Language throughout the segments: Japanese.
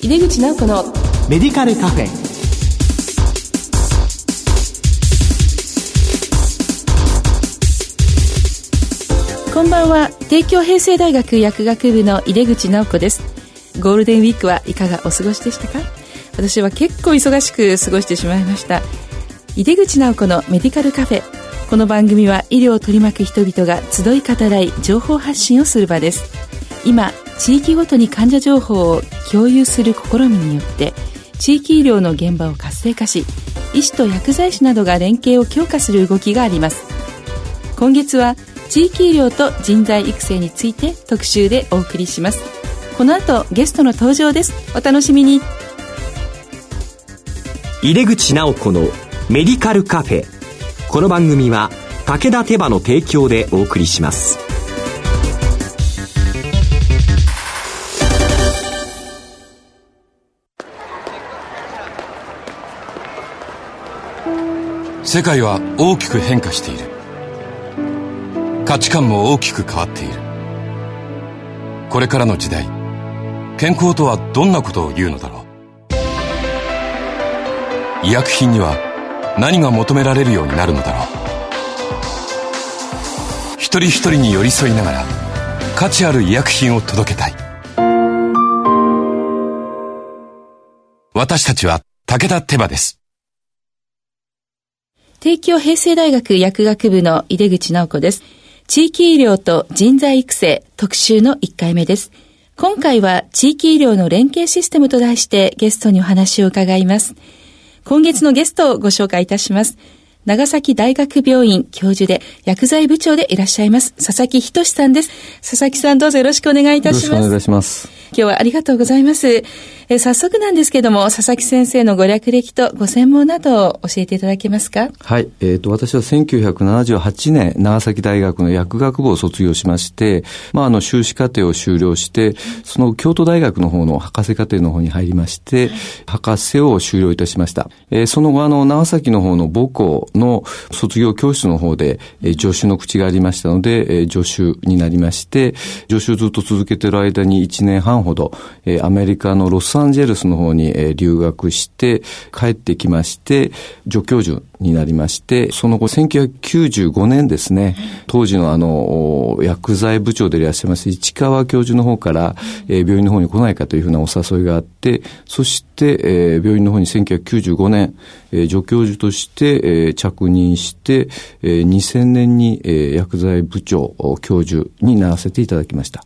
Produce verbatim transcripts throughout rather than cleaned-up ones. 井出口直子のメディカルカフェ。こんばんは。帝京平成大学薬学部の井出口直子です。ゴールデンウィークはいかがお過ごしでしたか？私は結構忙しく過ごしてしまいました。井出口直子のメディカルカフェ。この番組は医療を取り巻く人々が集い語らい情報発信をする場です。今地域ごとに患者情報を共有する試みによって地域医療の現場を活性化し、医師と薬剤師などが連携を強化する動きがあります。今月は地域医療と人材育成について特集でお送りします。この後ゲストの登場です。お楽しみに。井出口直子のメディカルカフェ。この番組は武田手羽の提供でお送りします。世界は大きく変化している。価値観も大きく変わっている。これからの時代、健康とはどんなことを言うのだろう。医薬品には何が求められるようになるのだろう。一人一人に寄り添いながら価値ある医薬品を届けたい。私たちは武田手羽です。帝京平成大学薬学部の井出口直子です。地域医療と人材育成特集のいっかいめです。今回は地域医療の連携システムと題してゲストにお話を伺います。今月のゲストをご紹介いたします。長崎大学病院教授で薬剤部長でいらっしゃいます佐々木仁さんです。佐々木さん、どうぞよろしくお願いいたします。よろしくお願いします。今日はありがとうございます。え早速なんですけども、佐々木先生のご略歴とご専門などを教えていただけますか？はい、えーと、私はせんきゅうひゃくななじゅうはちねん、長崎大学の薬学部を卒業しまして、まあ、あの、修士課程を修了して、その京都大学の方の博士課程の方に入りまして、博士を修了いたしました。えー、その後、あの、長崎の方の母校の卒業教室の方で、えー、助手の口がありましたので、えー、助手になりまして、助手をずっと続けている間にいちねんはんほど、えー、アメリカのロスアンジェルスの方に留学して帰ってきまして助教授になりまして、その後せんきゅうひゃくきゅうじゅうごねんですね、当時のあの薬剤部長でいらっしゃいます市川教授の方から、えー、病院の方に来ないかというふうなお誘いがあって、そして、えー、病院の方にせんきゅうひゃくきゅうじゅうごねん、えー、助教授として、えー、着任して、えー、にせんねんに、えー、薬剤部長教授にならせていただきました。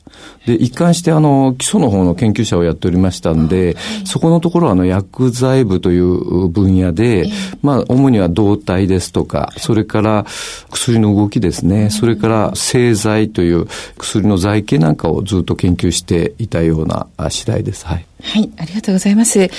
で、一貫してあの基礎の方の研究者をやっておりましたんで、そこのところはあの薬剤部という分野で、まあ主には動態ですとか、それから薬の動きですね、それから製剤という薬の剤系なんかをずっと研究していたような次第です。はい。はい、ありがとうございます。え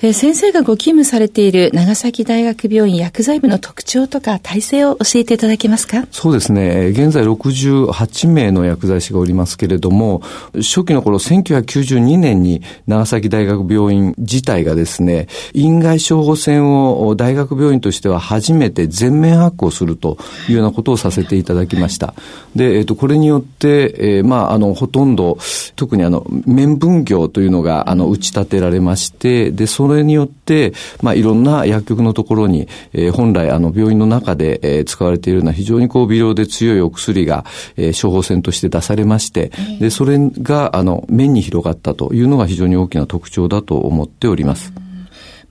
ー、先生がご勤務されている長崎大学病院薬剤部の特徴とか体制を教えていただけますか？そうですね。現在ろくじゅうはちめいの薬剤師がおりますけれども、初期の頃せんきゅうひゃくきゅうじゅうにねんに長崎大学病院自体がですね、院外処方箋を大学病院としては初めて全面発行するというようなことをさせていただきました。で、えっと、これによって、えー、まあ、あの、ほとんど、特にあの、面分業というのが、あの、打ち立てられまして、でそれによって、まあ、いろんな薬局のところに、えー、本来あの病院の中で、えー、使われているような非常にこう微量で強いお薬が、えー、処方箋として出されまして、でそれがあの面に広がったというのが非常に大きな特徴だと思っております。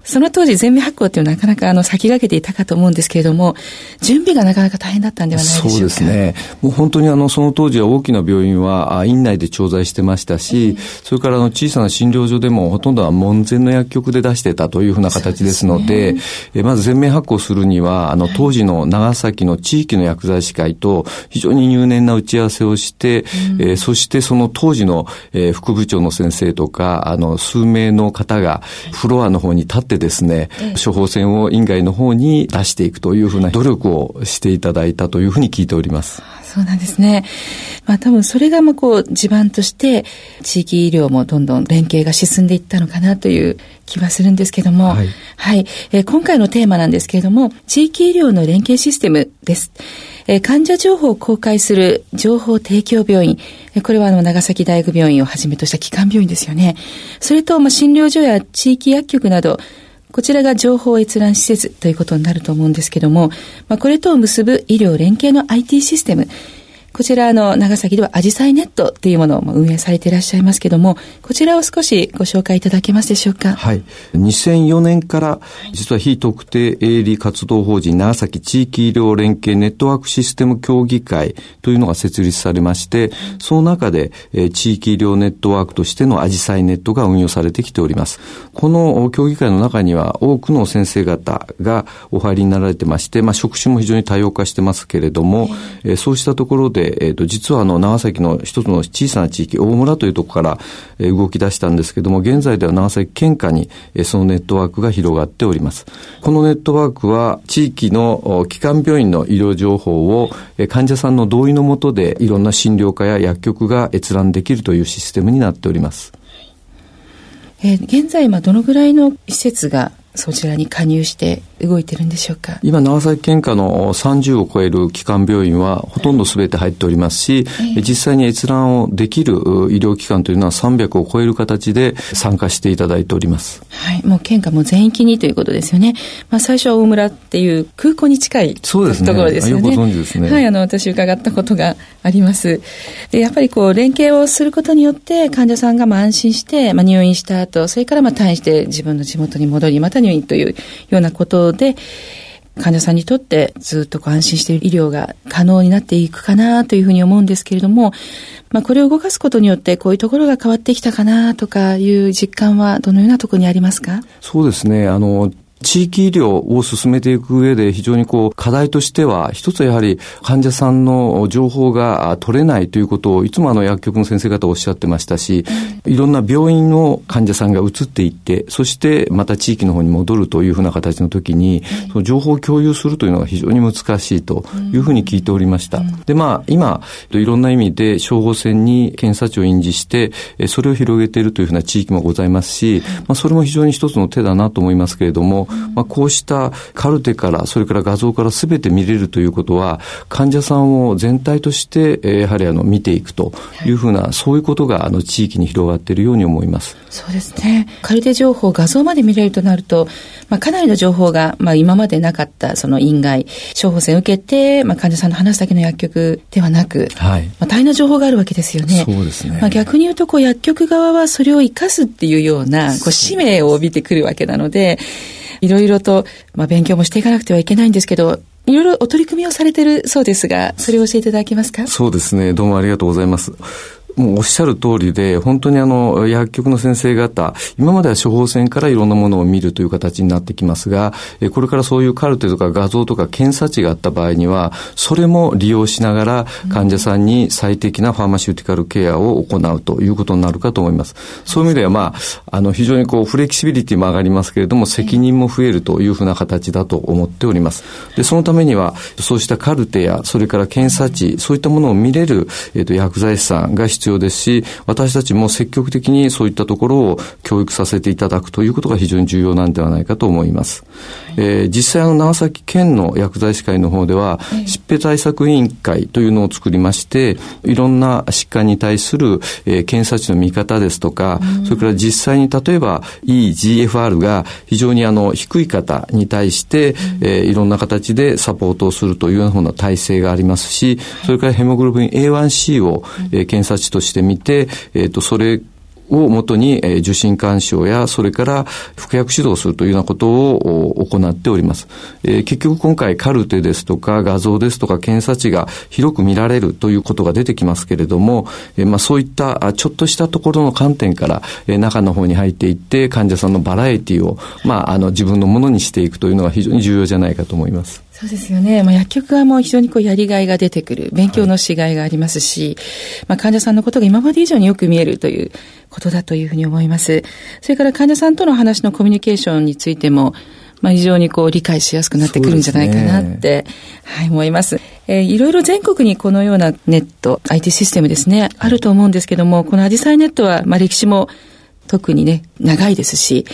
その当時全面発行というのはなかなかあの先駆けていたかと思うんですけれども、準備がなかなか大変だったんではないでしょうか。そうですね。もう本当にあのその当時は大きな病院は院内で調剤してましたし、えー、それからあの小さな診療所でもほとんどは門前の薬局で出してたというふうな形ですので、えまず全面発行するにはあの当時の長崎の地域の薬剤師会と非常に入念な打ち合わせをして、うん、えー、そしてその当時の、えー、副部長の先生とかあの数名の方がフロアの方に立ってでですね、処方箋を院外の方に出していくというふうな努力をしていただいたというふうに聞いております。そうなんですね。まあ多分それがまあこう地盤として地域医療もどんどん連携が進んでいったのかなという気はするんですけども、はい、はい、えー、今回のテーマなんですけれども、地域医療の連携システムです。えー、患者情報を公開する情報提供病院、えー、これはあの長崎大学病院をはじめとした基幹病院ですよね。それと、まあ、診療所や地域薬局など、こちらが情報閲覧施設ということになると思うんですけども、まあ、これとを結ぶ医療連携の アイティー システム、こちらの長崎ではアジサイネットというものを運営されていらっしゃいますけども、こちらを少しご紹介いただけますでしょうか。はい。にせんよねんから実は非特定営利活動法人長崎地域医療連携ネットワークシステム協議会というのが設立されまして、その中で地域医療ネットワークとしてのアジサイネットが運用されてきております。この協議会の中には多くの先生方がお入りになられてまして、まあ、職種も非常に多様化してますけれども、えー、そうしたところでえー、と実はあの長崎の一つの小さな地域大村というところから動き出したんですけども、現在では長崎県下にそのネットワークが広がっております。このネットワークは地域の基幹病院の医療情報を患者さんの同意のもとでいろんな診療科や薬局が閲覧できるというシステムになっております。えー、現在どのぐらいの施設がそちらに加入して動いてるんでしょうか。今長崎県下のさんじゅうを超える基幹病院はほとんど全て入っておりますし、はい、実際に閲覧をできる医療機関というのはさんびゃくを超える形で参加していただいております。はい、もう県下も全域にということですよね。まあ、最初は大村っていう空港に近いところですよね。よくご存知ですね。はい、あの私伺ったことがあります。でやっぱりこう連携をすることによって患者さんがまあ安心して、まあ、入院した後、それからまあ退院して自分の地元に戻り、また入院というようなことで患者さんにとってずっとこう安心している医療が可能になっていくかなというふうに思うんですけれども、まあ、これを動かすことによってこういうところが変わってきたかなとかいう実感はどのようなところにありますか。そうですね、あの地域医療を進めていく上で非常にこう課題としては、一つはやはり患者さんの情報が取れないということをいつもあの薬局の先生方おっしゃってましたし、いろんな病院の患者さんが移っていって、そしてまた地域の方に戻るというふうな形の時に、その情報を共有するというのが非常に難しいというふうに聞いておりました。でまあ今いろんな意味で処方箋に検査値を印字してそれを広げているというふうな地域もございますし、まあ、それも非常に一つの手だなと思いますけれども、まあ、こうしたカルテからそれから画像から全て見れるということは、患者さんを全体として、えー、やはりあの見ていくというふうな、はい、そういうことがあの地域に広がっているように思います。そうですね、カルテ情報画像まで見れるとなると、まあ、かなりの情報が、まあ、今までなかったその院外処方箋を受けて、まあ、患者さんの話だけの薬局ではなく、はい、まあ、大変な情報があるわけですよね。そうですね、まあ、逆に言うとこう薬局側はそれを生かすっていうようなこう使命を帯びてくるわけなので、いろいろと、まあ、勉強もしていかなくてはいけないんですけど、いろいろお取り組みをされているそうですが、それを教えていただけますか。そうですね、どうもありがとうございます。もうおっしゃる通りで、本当にあの薬局の先生方、今までは処方箋からいろんなものを見るという形になってきますが、これからそういうカルテとか画像とか検査値があった場合には、それも利用しながら患者さんに最適なファーマシューティカルケアを行うということになるかと思います。そういう意味では、まあ、あの非常にこうフレキシビリティも上がりますけれども、責任も増えるというふうな形だと思っております。でそのためにはそうしたカルテやそれから検査値、そういったものを見れる、えーと、薬剤師さんが必要必要ですし、私たちも積極的にそういったところを教育させていただくということが非常に重要なんではないかと思います。はい、えー、実際あの長崎県の薬剤師会の方では、はい、疾病対策委員会というのを作りまして、いろんな疾患に対する、えー、検査値の見方ですとか、うん、それから実際に例えば イージーエフアール が非常にあの低い方に対して、うん、えー、いろんな形でサポートをするというような体制がありますし、それからヘモグロビン エーワンシー を、うん、えー、検査値としてみて、えーと、それをもとに、えー、受診勧奨やそれから服薬指導するというようなことを行っております。えー、結局今回カルテですとか画像ですとか検査値が広く見られるということが出てきますけれども、えーまあ、そういったちょっとしたところの観点から、えー、中の方に入っていって患者さんのバラエティを、まあ、あの自分のものにしていくというのが非常に重要じゃないかと思います。そうですよね、まあ、薬局はもう非常にこうやりがいが出てくる、勉強のしがいがありますし、はい、まあ、患者さんのことが今まで以上によく見えるということだというふうに思います。それから患者さんとの話のコミュニケーションについても、まあ、非常にこう理解しやすくなってくるんじゃないかなって、はい、思います。えー、いろいろ全国にこのようなネット アイティー システムですね、あると思うんですけども、このアジサイネットはまあ歴史も特にね、長いですし、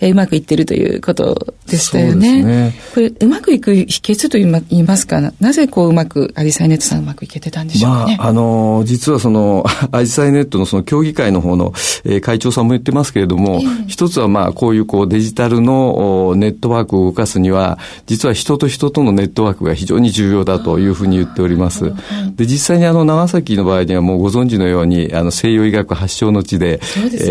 えー、うまくいってるということでしたよね。ね、これうまくいく秘訣と言いますか、 な, なぜこううまくアジサイネットさんうまくいけてたんでしょうかね。まああのー、実はそのアジサイネット の, その協議会の方の、えー、会長さんも言ってますけれども、えー、一つはまあこうい う, こうデジタルのネットワークを動かすには実は人と人とのネットワークが非常に重要だというふうに言っております。で実際にあの長崎の場合にはもうご存知のようにあの西洋医学発祥の地で、ねえ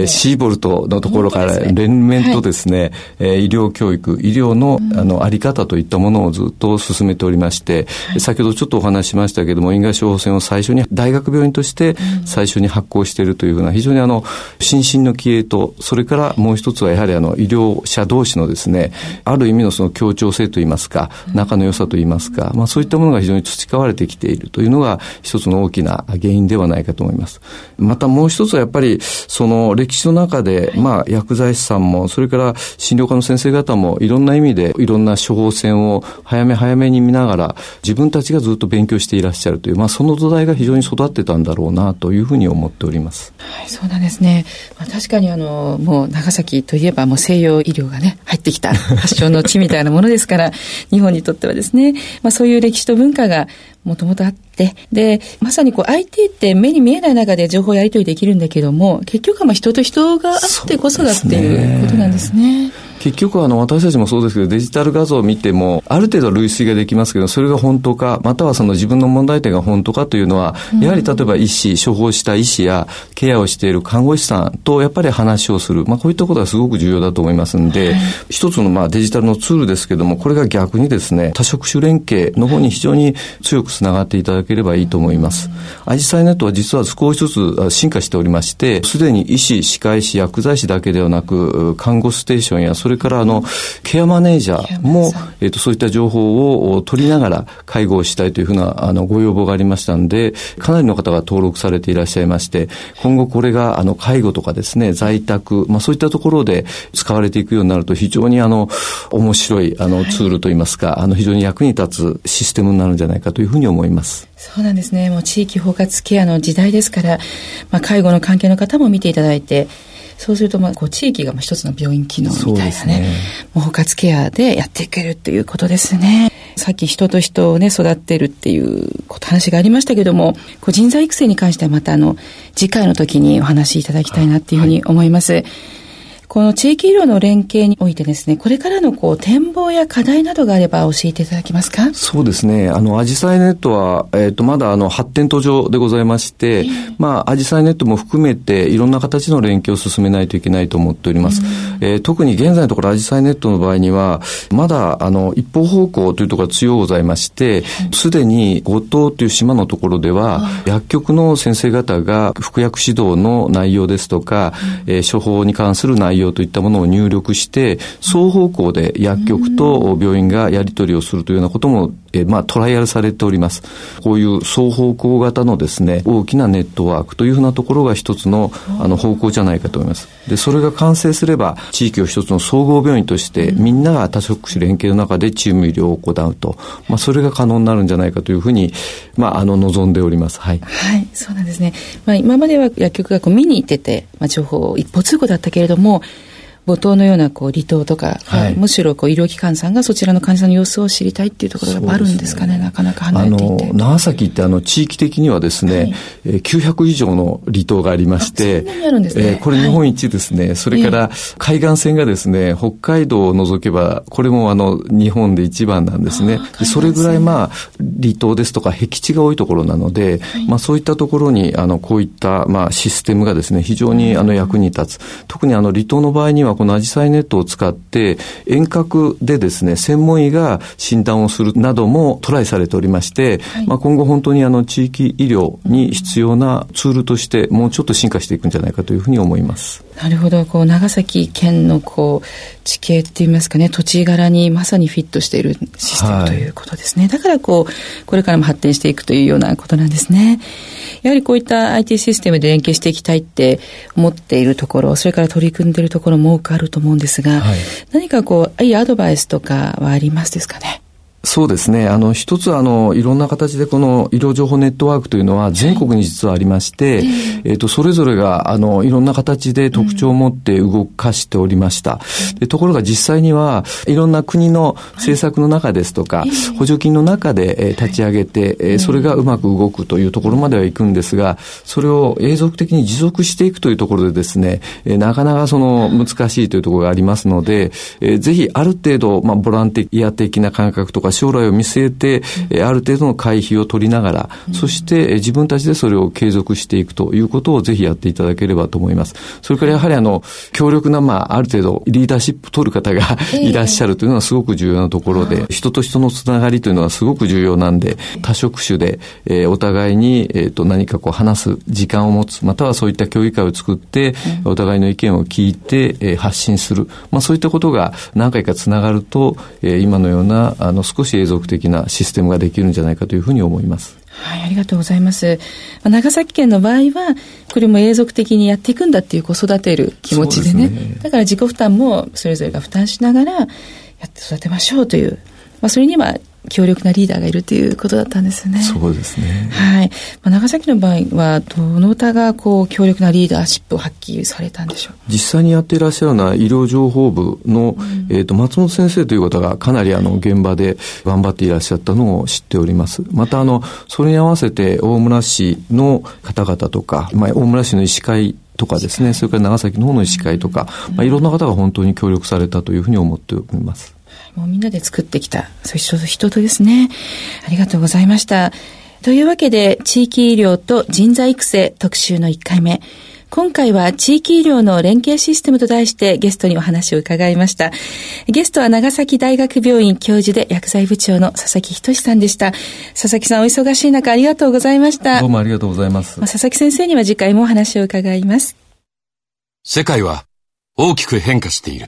ー、シーボルトのところから連綿とですね、はいえー、医療教育医療 の, あのあり方といったものをずっと進めておりまして、うん、先ほどちょっとお話しましたけれども因果処方箋を最初に大学病院として最初に発行しているというような非常にあの心身の気鋭とそれからもう一つはやはりあの医療者同士のですね、うん、ある意味のその協調性といいますか仲の良さといいますか、まあ、そういったものが非常に培われてきているというのが一つの大きな原因ではないかと思います。またもう一つはやっぱりその歴史の中で、はいまあ、薬剤師さんもそれから診療科の先生方もいろんな意味でいろんな処方箋を早め早めに見ながら自分たちがずっと勉強していらっしゃるという、まあ、その土台が非常に育ってたんだろうなというふうに思っております。はい、そうなんですね。まあ、確かにあのもう長崎といえばもう西洋医療がね入ってきた発祥の地みたいなものですから日本にとってはですね、まあ、そういう歴史と文化がもともとあってでまさにこう アイティー って目に見えない中で情報やり取りできるんだけども結局はまあ人と人があってこそだっていうことなんですね。結局はあの私たちもそうですけどデジタル画像を見てもある程度類推ができますけどそれが本当かまたはその自分の問題点が本当かというのはやはり例えば医師処方した医師やケアをしている看護師さんとやっぱり話をする、まあ、こういったことがすごく重要だと思いますので、はい、一つのまあデジタルのツールですけどもこれが逆にですね多職種連携の方に非常に強くつながっていただければいいと思います。アジサイネットは実は少しずつ進化しておりましてすでに医師歯科医師薬剤師だけではなく看護ステーションやそれそれからあのケアマネージャーもえーとそういった情報を取りながら介護をしたいというふうなあのご要望がありましたのでかなりの方が登録されていらっしゃいまして今後これがあの介護とかですね在宅、まあ、そういったところで使われていくようになると非常にあの面白いあのツールといいますかあの非常に役に立つシステムになるんじゃないかというふうに思います。そうなんですね。もう地域包括ケアの時代ですから、まあ、介護の関係の方も見ていただいてそうするとまあこう地域が一つの病院機能みたいな ね, ねもう包括ケアでやっていけるっていうことですね。さっき人と人をね育ってるっていう話がありましたけどもこう人材育成に関してはまたあの次回の時にお話しいただきたいなっていうふうに思います。はい、この地域医療の連携においてですね、これからのこう展望や課題などがあれば教えていただけますか？そうですね。あのアジサイネットはえっとまだあの発展途上でございまして、まあアジサイネットも含めていろんな形の連携を進めないといけないと思っております。うん、えー、特に現在のところアジサイネットの場合にはまだあの一方方向というところが強ございまして、すでに五島という島のところでは薬局の先生方が服薬指導の内容ですとか、うん、えー、処方に関する内容といったものを入力して双方向で薬局と病院がやり取りをするというようなこともえまあトライアルされております。こういう双方向型のですね大きなネットワークというふうなところが一つのあの方向じゃないかと思います。でそれが完成すれば地域を一つの総合病院としてみんなが多職種連携の中でチーム医療を行うと、まあ、それが可能になるんじゃないかというふうに、まあ、あの望んでおります。はい、はい、そうなんですね。まあ、今までは薬局がこう見に行ってて、まあ、情報一方通行だったけれども五島のようなこう離島とか、はい、むしろこう医療機関さんがそちらの患者さんの様子を知りたいっていうところがあるんですか ね, すねなかなか離れていてあの長崎ってあの地域的にはですね、はい、えー、きゅうひゃく以上の離島がありましてそんなにあるんですね。えー、これ日本一ですね。はい、それから海岸線がですね北海道を除けばこれもあの日本で一番なんですね。でそれぐらいまあ離島ですとか僻地が多いところなので、はい、まあ、そういったところにあのこういったまあシステムがですね非常にあの役に立つ、うん、特にあの離島の場合にはこのアジサイネットを使って遠隔でですね専門医が診断をするなどもトライされておりまして、はい、まあ、今後本当にあの地域医療に必要なツールとしてもうちょっと進化していくんじゃないかというふうに思います。なるほど。こう長崎県のこう地形といいますかね土地柄にまさにフィットしているシステム、はい、ということですね。だからこうこれからも発展していくというようなことなんですね。やはりこういった アイティー システムで連携していきたいって思っているところそれから取り組んでいるところも多くあると思うんですが、はい、何かこういいアドバイスとかはありますですかね。そうですね。あの一つあのいろんな形でこの医療情報ネットワークというのは全国に実はありまして、はい、えーと、それぞれがあのいろんな形で特徴を持って動かしておりました、うん、でところが実際にはいろんな国の政策の中ですとか、はい、補助金の中で、えー、立ち上げて、えー、それがうまく動くというところまではいくんですが、それを永続的に持続していくというところでですね、えー、なかなかその難しいというところがありますので、えー、ぜひある程度、まあ、ボランティア的な感覚とか将来を見据えて、うん、ある程度の会費を取りながら、うん、そして自分たちでそれを継続していくということをぜひやっていただければと思います。それからやはりあの強力な、まあ、ある程度リーダーシップを取る方がいらっしゃるというのはすごく重要なところで、えー、人と人のつながりというのはすごく重要なんで、多職種で、えー、お互いに、えー、と何かこう話す時間を持つ、またはそういった協議会を作って、うん、お互いの意見を聞いて、えー、発信する、まあ、そういったことが何回かつながると、えー、今のようなあの少少し永続的なシステムができるんじゃないかというふうに思います。はい、ありがとうございます。長崎県の場合はこれも永続的にやっていくんだっていう子育てる気持ちでね。そうですね。だから自己負担もそれぞれが負担しながらやって育てましょうという、まあ、それには強力なリーダーがいるということだったんですよね。そうですね。はい。まあ、長崎の場合はどの他がこう強力なリーダーシップを発揮されたんでしょう。実際にやっていらっしゃるのは医療情報部の、うん、えーと、松本先生という方がかなりあの現場で頑張っていらっしゃったのを知っております。またあのそれに合わせて大村市の方々とか、まあ、大村市の医師会とかですね、それから長崎の方の医師会とか、うん、まあ、いろんな方が本当に協力されたというふうに思っております。もうみんなで作ってきたそういう人とですね。ありがとうございました。というわけで地域医療と人材育成特集のいっかいめ、今回は地域医療の連携システムと題してゲストにお話を伺いました。ゲストは長崎大学病院教授で薬剤部長の佐々木仁さんでした。佐々木さん、お忙しい中ありがとうございました。どうもありがとうございます。佐々木先生には次回もお話を伺います。世界は大きく変化している。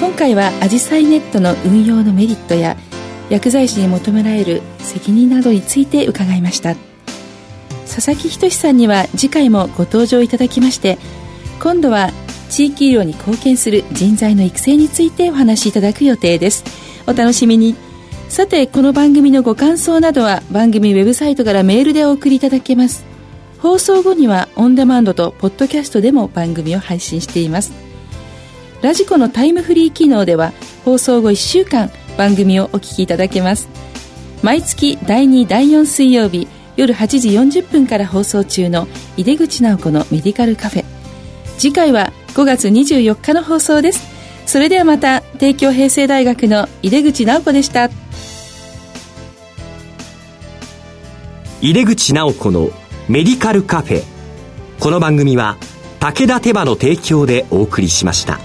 今回はアジサイネットの運用のメリットや薬剤師に求められる責任などについて伺いました。佐々木仁さんには次回もご登場いただきまして、今度は地域医療に貢献する人材の育成についてお話しいただく予定です。お楽しみに。さて、この番組のご感想などは番組ウェブサイトからメールでお送りいただけます。放送後にはオンデマンドとポッドキャストでも番組を配信しています。ラジコのタイムフリー機能では放送後いっしゅうかん番組をお聞きいただけます。毎月だいにだいよん水曜日夜はちじよんじゅっぷんから放送中の井出口直子のメディカルカフェ、次回はごがつにじゅうよっかの放送です。それではまた。帝京平成大学の井出口直子でした。井出口直子のメディカルカフェ、この番組は武田手羽の提供でお送りしました。